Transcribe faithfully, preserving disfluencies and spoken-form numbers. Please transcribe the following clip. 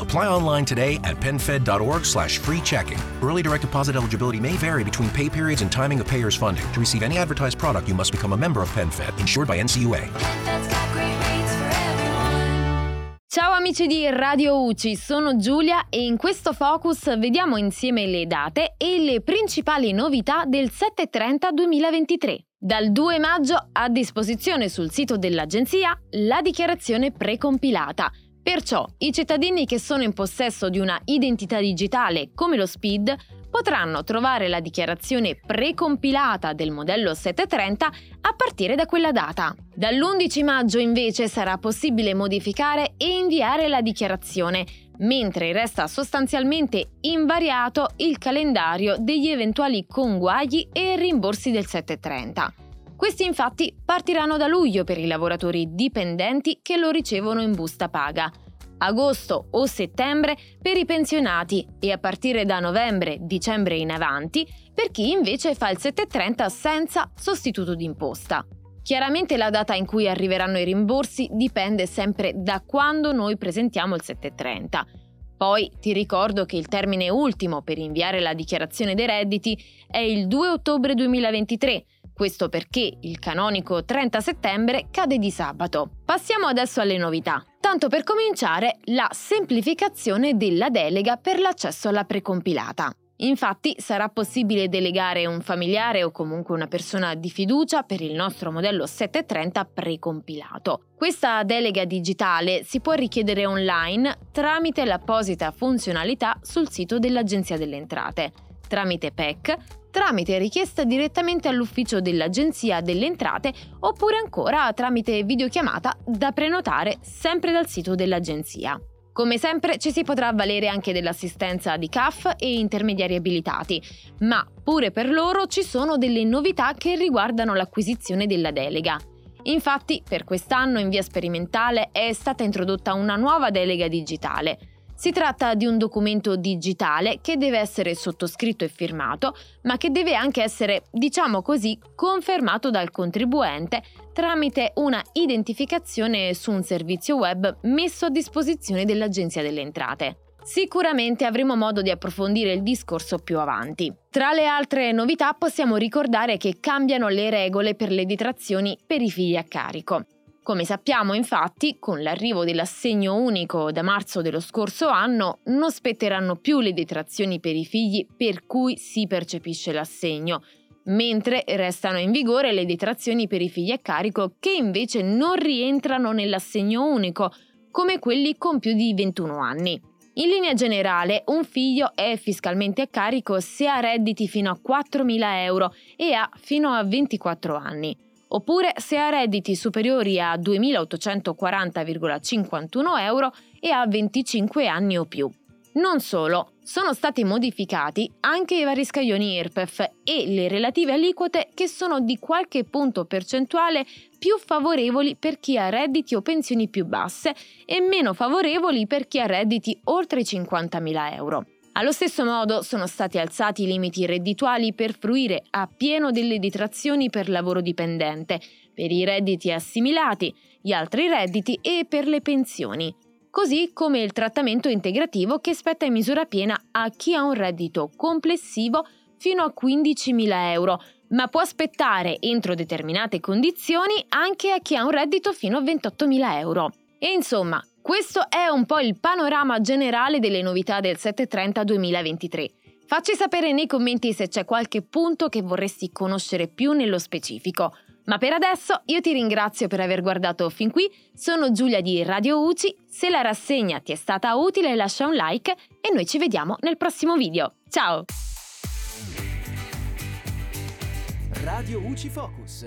Apply online today at PenFed.org slash free checking. Early direct deposit eligibility may vary between pay periods and timing of payer's funding. To receive any advertised product, you must become a member of PenFed, insured by N C U A. Ciao amici di Radio U C I, sono Giulia e in questo Focus vediamo insieme le date e le principali novità del sette trenta duemilaventitré. Dal due maggio a disposizione sul sito dell'agenzia la dichiarazione precompilata. Perciò i cittadini che sono in possesso di una identità digitale come lo SPID potranno trovare la dichiarazione precompilata del modello settecentotrenta a partire da quella data. Dall'undici maggio invece sarà possibile modificare e inviare la dichiarazione, mentre resta sostanzialmente invariato il calendario degli eventuali conguagli e rimborsi del settecentotrenta. Questi infatti partiranno da luglio per i lavoratori dipendenti che lo ricevono in busta paga, agosto o settembre per i pensionati e a partire da novembre, dicembre in avanti per chi invece fa il settecentotrenta senza sostituto d'imposta. Chiaramente la data in cui arriveranno i rimborsi dipende sempre da quando noi presentiamo il settecentotrenta. Poi ti ricordo che il termine ultimo per inviare la dichiarazione dei redditi è il due ottobre duemilaventitré, questo perché il canonico trenta settembre cade di sabato. Passiamo adesso alle novità. Tanto per cominciare, la semplificazione della delega per l'accesso alla precompilata. Infatti sarà possibile delegare un familiare o comunque una persona di fiducia per il nostro modello settecentotrenta precompilato. Questa delega digitale si può richiedere online tramite l'apposita funzionalità sul sito dell'Agenzia delle Entrate, tramite P E C, tramite richiesta direttamente all'ufficio dell'Agenzia delle Entrate oppure ancora tramite videochiamata da prenotare sempre dal sito dell'Agenzia. Come sempre ci si potrà avvalere anche dell'assistenza di C A F e intermediari abilitati, ma pure per loro ci sono delle novità che riguardano l'acquisizione della delega. Infatti per quest'anno in via sperimentale è stata introdotta una nuova delega digitale. Si tratta di un documento digitale che deve essere sottoscritto e firmato, ma che deve anche essere, diciamo così, confermato dal contribuente tramite una identificazione su un servizio web messo a disposizione dell'Agenzia delle Entrate. Sicuramente avremo modo di approfondire il discorso più avanti. Tra le altre novità possiamo ricordare che cambiano le regole per le detrazioni per i figli a carico. Come sappiamo, infatti, con l'arrivo dell'assegno unico da marzo dello scorso anno, non spetteranno più le detrazioni per i figli per cui si percepisce l'assegno, mentre restano in vigore le detrazioni per i figli a carico che invece non rientrano nell'assegno unico, come quelli con più di ventuno anni. In linea generale, un figlio è fiscalmente a carico se ha redditi fino a quattromila euro e ha fino a ventiquattro anni. Oppure se ha redditi superiori a duemilaottocentoquaranta virgola cinquantuno euro e ha venticinque anni o più. Non solo, sono stati modificati anche i vari scaglioni I R P E F e le relative aliquote che sono di qualche punto percentuale più favorevoli per chi ha redditi o pensioni più basse e meno favorevoli per chi ha redditi oltre i cinquantamila euro. Allo stesso modo sono stati alzati i limiti reddituali per fruire a pieno delle detrazioni per lavoro dipendente, per i redditi assimilati, gli altri redditi e per le pensioni, così come il trattamento integrativo che spetta in misura piena a chi ha un reddito complessivo fino a quindicimila euro, ma può aspettare entro determinate condizioni anche a chi ha un reddito fino a ventottomila euro. E insomma, Questo è un po' il panorama generale delle novità del settecentotrenta duemilaventitré. Facci sapere nei commenti se c'è qualche punto che vorresti conoscere più nello specifico. Ma per adesso io ti ringrazio per aver guardato fin qui, sono Giulia di Radio U C I, se la rassegna ti è stata utile lascia un like e noi ci vediamo nel prossimo video. Ciao! Radio U C I Focus.